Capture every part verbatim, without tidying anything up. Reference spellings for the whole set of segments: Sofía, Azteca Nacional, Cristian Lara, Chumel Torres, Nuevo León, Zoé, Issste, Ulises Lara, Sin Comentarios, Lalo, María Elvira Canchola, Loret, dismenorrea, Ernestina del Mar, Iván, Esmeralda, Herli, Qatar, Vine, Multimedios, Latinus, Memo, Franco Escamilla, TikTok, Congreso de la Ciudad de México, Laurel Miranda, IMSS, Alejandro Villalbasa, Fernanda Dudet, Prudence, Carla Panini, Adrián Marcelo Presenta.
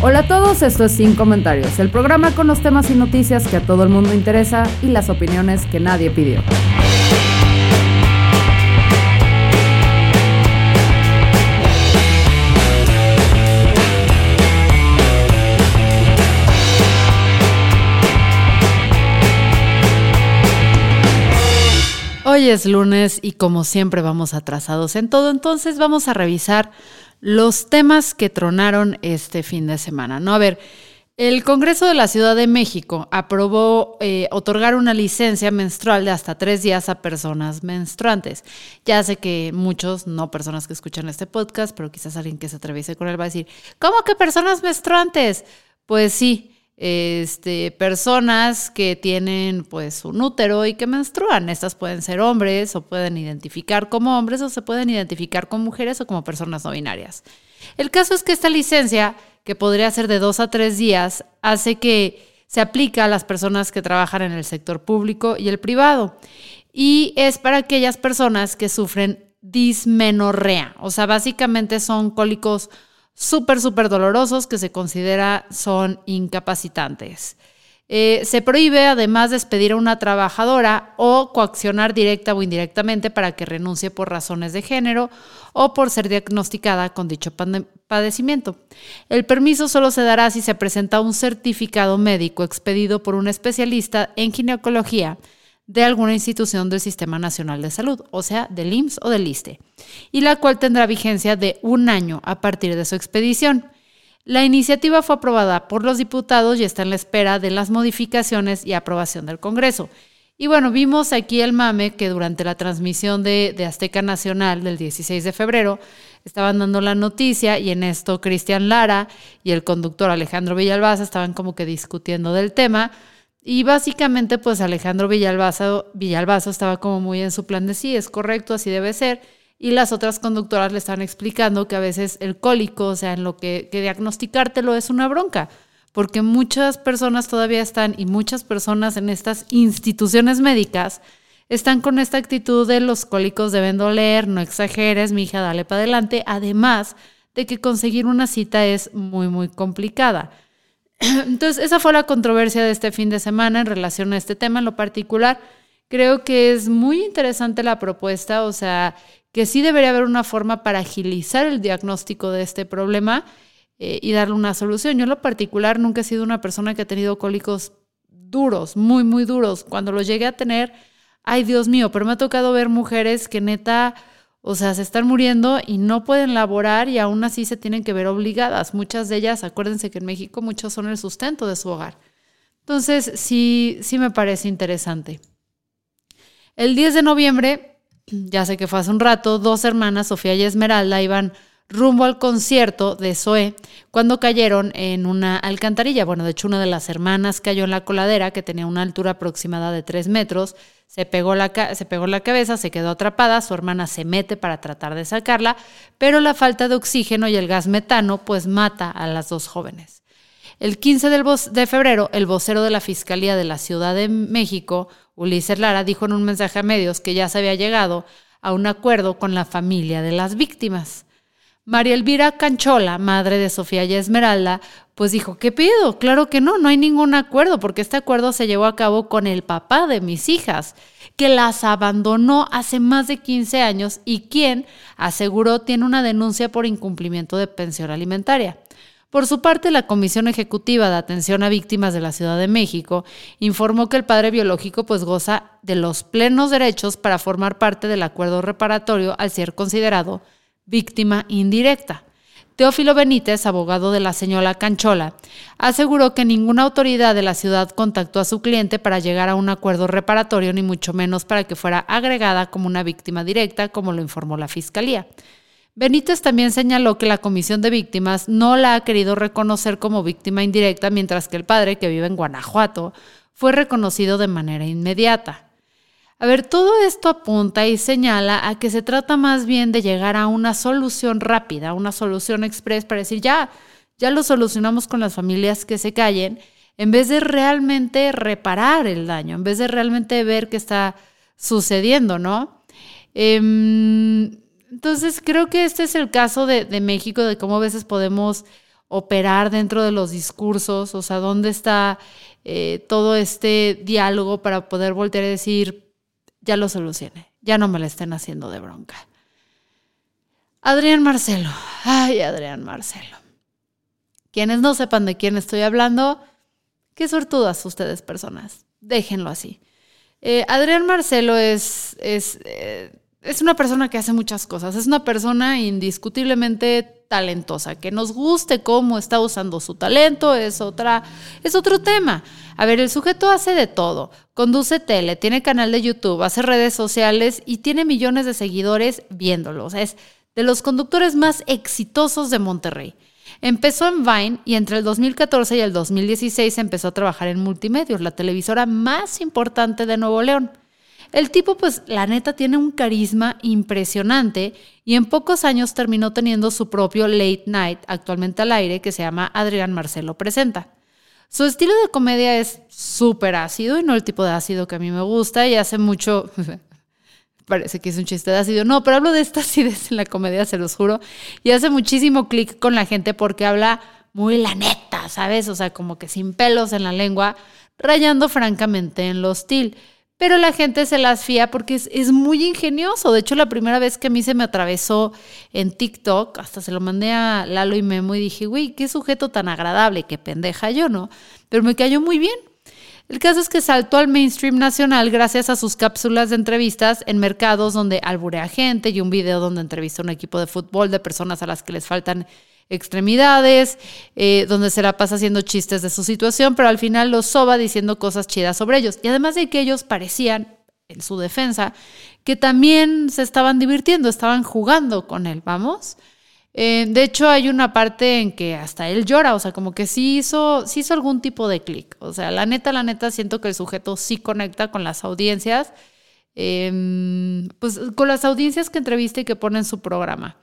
Hola a todos, esto es Sin Comentarios, el programa con los temas y noticias que a todo el mundo interesa y las opiniones que nadie pidió. Hoy es lunes y como siempre vamos atrasados en todo, entonces vamos a revisar los temas que tronaron este fin de semana, ¿no? A ver, el Congreso de la Ciudad de México aprobó eh, otorgar una licencia menstrual de hasta tres días a personas menstruantes. Ya sé que muchos, no personas que escuchan este podcast, pero quizás alguien que se atraviese con él va a decir, ¿cómo que personas menstruantes? Pues sí, este, personas que tienen pues un útero y que menstruan. Estas pueden ser hombres o pueden identificar como hombres o se pueden identificar como mujeres o como personas no binarias. El caso es que esta licencia, que podría ser de dos a tres días, hace que se aplique a las personas que trabajan en el sector público y el privado. Y es para aquellas personas que sufren dismenorrea. O sea, básicamente son cólicos súper, súper dolorosos que se considera son incapacitantes. Eh, se prohíbe además despedir a una trabajadora o coaccionar directa o indirectamente para que renuncie por razones de género o por ser diagnosticada con dicho pande- padecimiento. El permiso solo se dará si se presenta un certificado médico expedido por un especialista en ginecología de alguna institución del Sistema Nacional de Salud, o sea, del I M S S o del Issste, y la cual tendrá vigencia de un año a partir de su expedición. La iniciativa fue aprobada por los diputados y está en la espera de las modificaciones y aprobación del Congreso. Y bueno, vimos aquí el mame que durante la transmisión de, de Azteca Nacional del dieciséis de febrero estaban dando la noticia y en esto Cristian Lara y el conductor Alejandro Villalbasa estaban como que discutiendo del tema. Y básicamente, pues Alejandro Villalbasa, Villalbasa estaba como muy en su plan de sí, es correcto, así debe ser. Y las otras conductoras le están explicando que a veces el cólico, o sea, en lo que, que diagnosticártelo es una bronca. Porque muchas personas todavía están, y muchas personas en estas instituciones médicas, están con esta actitud de los cólicos deben doler, no exageres, mija, dale para adelante. Además de que conseguir una cita es muy, muy complicada. Entonces, esa fue la controversia de este fin de semana en relación a este tema en lo particular. Creo que es muy interesante la propuesta, o sea, que sí debería haber una forma para agilizar el diagnóstico de este problema eh, y darle una solución. Yo en lo particular nunca he sido una persona que ha tenido cólicos duros, muy, muy duros. Cuando los llegué a tener, ay Dios mío, pero me ha tocado ver mujeres que neta, o sea, se están muriendo y no pueden laborar y aún así se tienen que ver obligadas. Muchas de ellas, acuérdense que en México muchos son el sustento de su hogar. Entonces, sí, sí me parece interesante. El diez de noviembre, ya sé que fue hace un rato, dos hermanas, Sofía y Esmeralda, iban rumbo al concierto de Zoé cuando cayeron en una alcantarilla. Bueno, de hecho, una de las hermanas cayó en la coladera que tenía una altura aproximada de tres metros. Se pegó la, se pegó la cabeza, se quedó atrapada, su hermana se mete para tratar de sacarla, pero la falta de oxígeno y el gas metano pues mata a las dos jóvenes. El quince de febrero, el vocero de la Fiscalía de la Ciudad de México, Ulises Lara, dijo en un mensaje a medios que ya se había llegado a un acuerdo con la familia de las víctimas. María Elvira Canchola, madre de Sofía y Esmeralda, pues dijo, ¿qué pido? Claro que no, no hay ningún acuerdo, porque este acuerdo se llevó a cabo con el papá de mis hijas, que las abandonó hace más de quince años y quien, aseguró, tiene una denuncia por incumplimiento de pensión alimentaria. Por su parte, la Comisión Ejecutiva de Atención a Víctimas de la Ciudad de México informó que el padre biológico pues goza de los plenos derechos para formar parte del acuerdo reparatorio al ser considerado víctima indirecta. Teófilo Benítez, abogado de la señora Canchola, aseguró que ninguna autoridad de la ciudad contactó a su cliente para llegar a un acuerdo reparatorio, ni mucho menos para que fuera agregada como una víctima directa, como lo informó la Fiscalía. Benítez también señaló que la Comisión de Víctimas no la ha querido reconocer como víctima indirecta, mientras que el padre, que vive en Guanajuato, fue reconocido de manera inmediata. A ver, todo esto apunta y señala a que se trata más bien de llegar a una solución rápida, una solución express para decir ya, ya lo solucionamos con las familias que se callen, en vez de realmente reparar el daño, en vez de realmente ver qué está sucediendo, ¿no? Eh, Entonces creo que este es el caso de, de México, de cómo a veces podemos operar dentro de los discursos, o sea, dónde está eh, todo este diálogo para poder voltear y decir, ya lo solucioné, ya no me la estén haciendo de bronca. Adrián Marcelo, ay Adrián Marcelo. Quienes no sepan de quién estoy hablando, qué sortudas ustedes personas, déjenlo así. Eh, Adrián Marcelo es... es eh, Es una persona que hace muchas cosas, es una persona indiscutiblemente talentosa, que nos guste cómo está usando su talento, es otra, es otro tema. A ver, el sujeto hace de todo, conduce tele, tiene canal de YouTube, hace redes sociales y tiene millones de seguidores viéndolo. O sea, es de los conductores más exitosos de Monterrey. Empezó en Vine y entre el dos mil catorce y el dos mil dieciséis empezó a trabajar en Multimedios, la televisora más importante de Nuevo León. El tipo, pues, la neta, tiene un carisma impresionante y en pocos años terminó teniendo su propio late night, actualmente al aire, que se llama Adrián Marcelo Presenta. Su estilo de comedia es súper ácido y no el tipo de ácido que a mí me gusta y hace mucho... Parece que es un chiste de ácido. No, pero hablo de esta acidez en la comedia, se los juro. Y hace muchísimo clic con la gente porque habla muy la neta, ¿sabes? O sea, como que sin pelos en la lengua, rayando francamente en lo hostil. Pero la gente se las fía porque es, es muy ingenioso. De hecho, la primera vez que a mí se me atravesó en TikTok, hasta se lo mandé a Lalo y Memo y dije, güey, qué sujeto tan agradable, qué pendeja yo, ¿no? Pero me cayó muy bien. El caso es que saltó al mainstream nacional gracias a sus cápsulas de entrevistas en mercados donde alburea gente y un video donde entrevista a un equipo de fútbol de personas a las que les faltan extremidades, eh, donde se la pasa haciendo chistes de su situación, pero al final los soba diciendo cosas chidas sobre ellos. Y además de que ellos parecían, en su defensa, que también se estaban divirtiendo, estaban jugando con él, ¿vamos? Eh, de hecho, hay una parte en que hasta él llora, o sea, como que sí hizo, sí hizo algún tipo de clic. O sea, la neta, la neta, siento que el sujeto sí conecta con las audiencias, eh, pues con las audiencias que entrevista y que pone en su programa.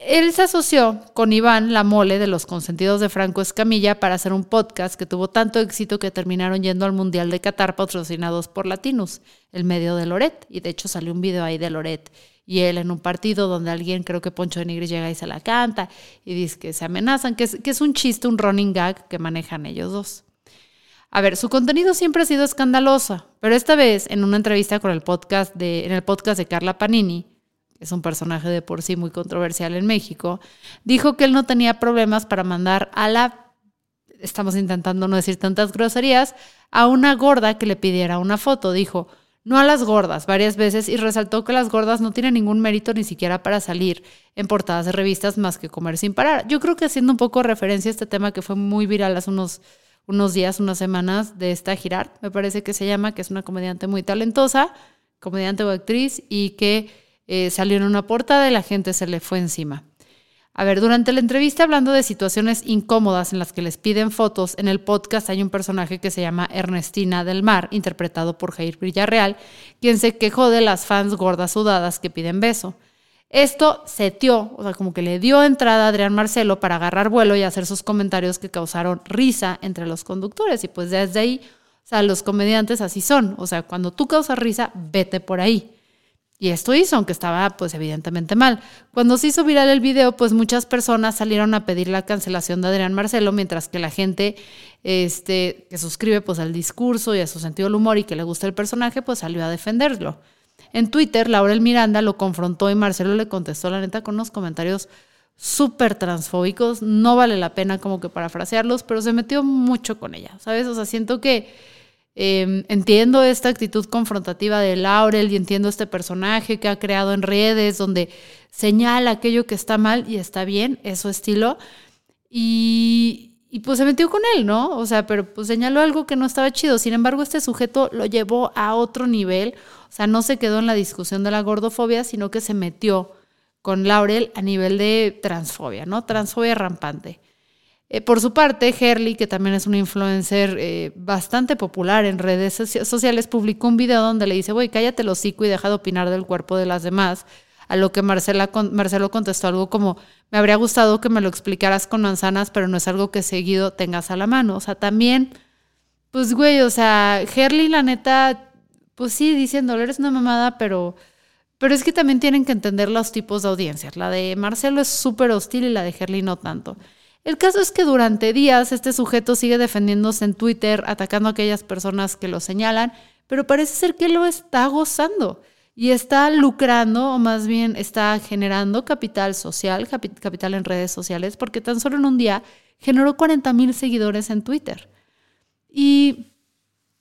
Él se asoció con Iván, la mole de los consentidos de Franco Escamilla, para hacer un podcast que tuvo tanto éxito que terminaron yendo al Mundial de Qatar patrocinados por Latinus, el medio de Loret. Y de hecho salió un video ahí de Loret y él en un partido donde alguien, creo que Poncho de Nigri, llega y se la canta y dice que se amenazan, que es, que es un chiste, un running gag que manejan ellos dos. A ver, su contenido siempre ha sido escandaloso, pero esta vez en una entrevista con el podcast de, en el podcast de Carla Panini, es un personaje de por sí muy controversial en México, dijo que él no tenía problemas para mandar a la, estamos intentando no decir tantas groserías, a una gorda que le pidiera una foto. Dijo, no a las gordas, varias veces, y resaltó que las gordas no tienen ningún mérito ni siquiera para salir en portadas de revistas más que comer sin parar. Yo creo que haciendo un poco referencia a este tema que fue muy viral hace unos, unos días, unas semanas, de esta Girard, me parece que se llama, que es una comediante muy talentosa, comediante o actriz, y que... Eh, salió en una portada y la gente se le fue encima. A ver, durante la entrevista, hablando de situaciones incómodas en las que les piden fotos, en el podcast hay un personaje que se llama Ernestina del Mar, interpretado por Jair Villarreal, quien se quejó de las fans gordas sudadas que piden beso. Esto seteó, o sea, como que le dio entrada a Adrián Marcelo para agarrar vuelo y hacer sus comentarios que causaron risa entre los conductores. Y pues desde ahí, o sea, los comediantes así son. O sea, cuando tú causas risa, vete por ahí. Y esto hizo, aunque estaba pues evidentemente mal. Cuando se hizo viral el video, pues muchas personas salieron a pedir la cancelación de Adrián Marcelo, mientras que la gente este, que suscribe pues al discurso y a su sentido del humor y que le gusta el personaje, pues salió a defenderlo. En Twitter, Laurel Miranda lo confrontó y Marcelo le contestó, la neta, con unos comentarios súper transfóbicos. No vale la pena como que parafrasearlos, pero se metió mucho con ella, ¿sabes? O sea, siento que... Eh, entiendo esta actitud confrontativa de Laurel y entiendo este personaje que ha creado en redes donde señala aquello que está mal y está bien, es su estilo, y, y pues se metió con él, ¿no? O sea, pero pues señaló algo que no estaba chido. Sin embargo, este sujeto lo llevó a otro nivel, o sea, no se quedó en la discusión de la gordofobia, sino que se metió con Laurel a nivel de transfobia, ¿no? Transfobia rampante. Eh, por su parte, Herli, que también es una influencer eh, bastante popular en redes sociales, publicó un video donde le dice, güey, cállate el hocico y deja de opinar del cuerpo de las demás. A lo que Marcela con- Marcelo contestó algo como, me habría gustado que me lo explicaras con manzanas, pero no es algo que seguido tengas a la mano. O sea, también, pues güey, o sea, Herli, la neta, pues sí, diciéndole, eres una mamada, pero... Pero es que también tienen que entender los tipos de audiencias. La de Marcelo es súper hostil y la de Herli no tanto. El caso es que durante días este sujeto sigue defendiéndose en Twitter, atacando a aquellas personas que lo señalan, pero parece ser que lo está gozando y está lucrando, o más bien está generando capital social, capital en redes sociales, porque tan solo en un día generó cuarenta mil seguidores en Twitter. Y,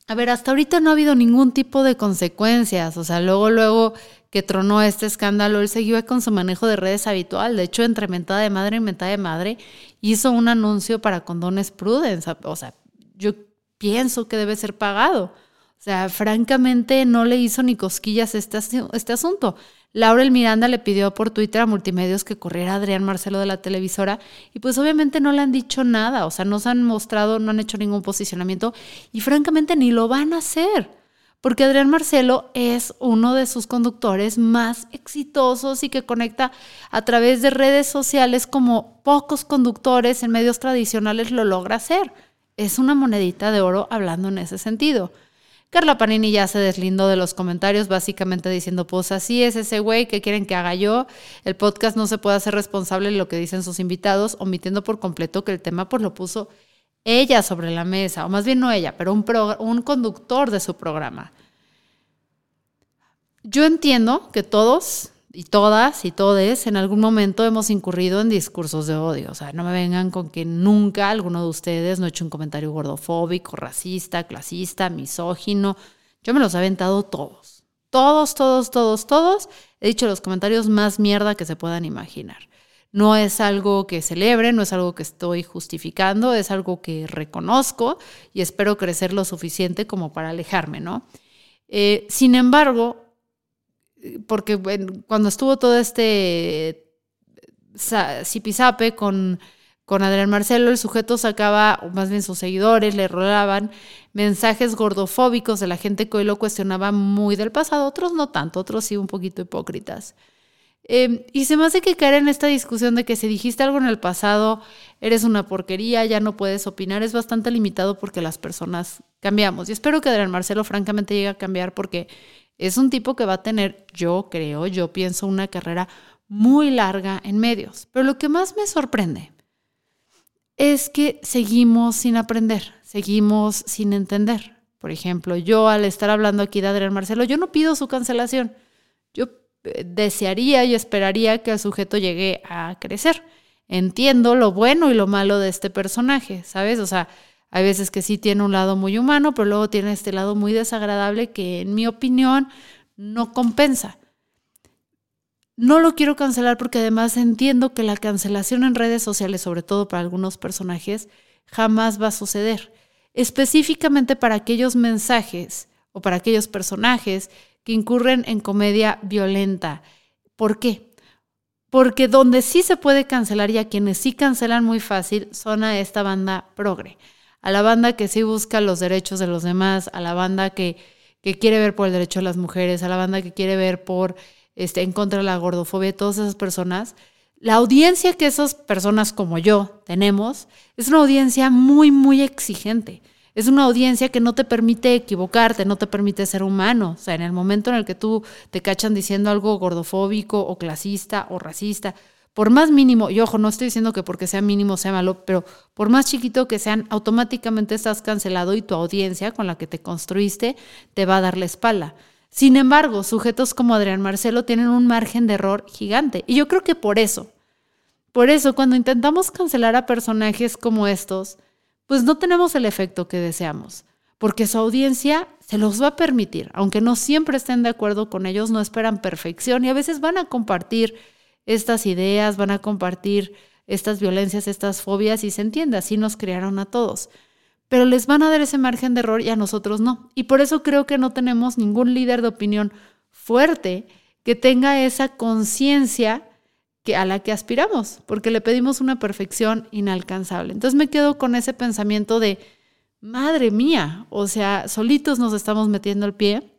a ver, hasta ahorita no ha habido ningún tipo de consecuencias. O sea, luego, luego... que tronó este escándalo, él seguía con su manejo de redes habitual. De hecho, entre mentada de madre y mentada de madre, hizo un anuncio para condones Prudence. O sea, yo pienso que debe ser pagado. O sea, francamente no le hizo ni cosquillas este, as- este asunto. Laurel Miranda le pidió por Twitter a Multimedios que corriera a Adrián Marcelo de la televisora y pues obviamente no le han dicho nada. O sea, no se han mostrado, no han hecho ningún posicionamiento y francamente ni lo van a hacer. Porque Adrián Marcelo es uno de sus conductores más exitosos y que conecta a través de redes sociales como pocos conductores en medios tradicionales lo logra hacer. Es una monedita de oro hablando en ese sentido. Carla Panini ya se deslindó de los comentarios, básicamente diciendo, pues así es ese güey, ¿qué quieren que haga yo? El podcast no se puede hacer responsable de lo que dicen sus invitados, omitiendo por completo que el tema pues lo puso ella sobre la mesa, o más bien no ella, pero un, pro, un conductor de su programa. Yo entiendo que todos y todas y todes en algún momento hemos incurrido en discursos de odio. O sea, no me vengan con que nunca alguno de ustedes no ha hecho un comentario gordofóbico, racista, clasista, misógino. Yo me los he aventado todos. Todos, todos, todos, todos. He dicho los comentarios más mierda que se puedan imaginar. No es algo que celebre, no es algo que estoy justificando, es algo que reconozco y espero crecer lo suficiente como para alejarme, ¿no? Eh, sin embargo, porque bueno, cuando estuvo todo este zipizape con, con Adrián Marcelo, el sujeto sacaba, o más bien sus seguidores, le rolaban mensajes gordofóbicos de la gente que hoy lo cuestionaba muy del pasado, otros no tanto, otros sí un poquito hipócritas. Eh, y se me hace que caer en esta discusión de que si dijiste algo en el pasado, eres una porquería, ya no puedes opinar, es bastante limitado porque las personas cambiamos. Y espero que Adrián Marcelo francamente llegue a cambiar porque es un tipo que va a tener, yo creo, yo pienso, una carrera muy larga en medios. Pero lo que más me sorprende es que seguimos sin aprender, seguimos sin entender. Por ejemplo, yo al estar hablando aquí de Adrián Marcelo, yo no pido su cancelación, yo desearía y esperaría que el sujeto llegue a crecer. Entiendo lo bueno y lo malo de este personaje, ¿sabes? O sea, hay veces que sí tiene un lado muy humano, pero luego tiene este lado muy desagradable que, en mi opinión, no compensa. No lo quiero cancelar porque además entiendo que la cancelación en redes sociales, sobre todo para algunos personajes, jamás va a suceder. Específicamente para aquellos mensajes o para aquellos personajes que incurren en comedia violenta. ¿Por qué? Porque donde sí se puede cancelar y a quienes sí cancelan muy fácil son a esta banda progre, a la banda que sí busca los derechos de los demás, a la banda que, que quiere ver por el derecho de las mujeres, a la banda que quiere ver por este, en contra de la gordofobia, todas esas personas. La audiencia que esas personas como yo tenemos es una audiencia muy, muy exigente. Es una audiencia que no te permite equivocarte, no te permite ser humano. O sea, en el momento en el que tú te cachan diciendo algo gordofóbico o clasista o racista, por más mínimo, y ojo, no estoy diciendo que porque sea mínimo sea malo, pero por más chiquito que sean, automáticamente estás cancelado y tu audiencia con la que te construiste te va a dar la espalda. Sin embargo, sujetos como Adrián Marcelo tienen un margen de error gigante. Y yo creo que por eso, por eso cuando intentamos cancelar a personajes como estos, pues no tenemos el efecto que deseamos, porque su audiencia se los va a permitir. Aunque no siempre estén de acuerdo con ellos, no esperan perfección y a veces van a compartir estas ideas, van a compartir estas violencias, estas fobias y se entiende, así nos crearon a todos. Pero les van a dar ese margen de error y a nosotros no. Y por eso creo que no tenemos ningún líder de opinión fuerte que tenga esa conciencia que a la que aspiramos, porque le pedimos una perfección inalcanzable. Entonces me quedo con ese pensamiento de, madre mía, o sea, solitos nos estamos metiendo el pie.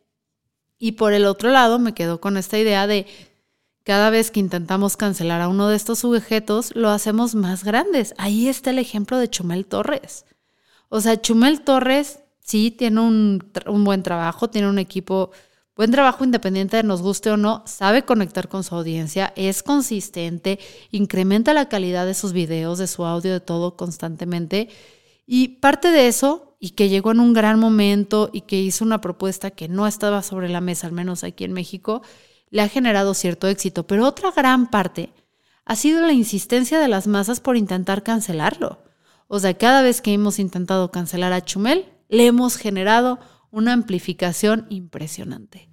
Y por el otro lado me quedo con esta idea de, cada vez que intentamos cancelar a uno de estos sujetos, lo hacemos más grandes. Ahí está el ejemplo de Chumel Torres. O sea, Chumel Torres sí tiene un, un buen trabajo, tiene un equipo, buen trabajo independiente de nos guste o no, sabe conectar con su audiencia, es consistente, incrementa la calidad de sus videos, de su audio, de todo constantemente. Y parte de eso, y que llegó en un gran momento y que hizo una propuesta que no estaba sobre la mesa, al menos aquí en México, le ha generado cierto éxito, pero otra gran parte ha sido la insistencia de las masas por intentar cancelarlo. O sea, cada vez que hemos intentado cancelar a Chumel, le hemos generado una amplificación impresionante.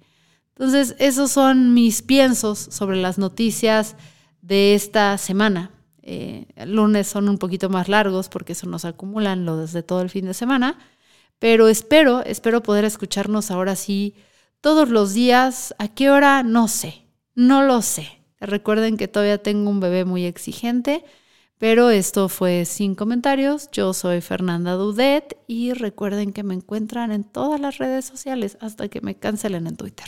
Entonces, esos son mis piensos sobre las noticias de esta semana. Eh, el lunes son un poquito más largos porque eso nos acumulan lo desde todo el fin de semana, pero espero, espero poder escucharnos ahora sí todos los días. ¿A qué hora? No sé, no lo sé. Recuerden que todavía tengo un bebé muy exigente, pero esto fue Sin Comentarios. Yo soy Fernanda Dudet y recuerden que me encuentran en todas las redes sociales hasta que me cancelen en Twitter.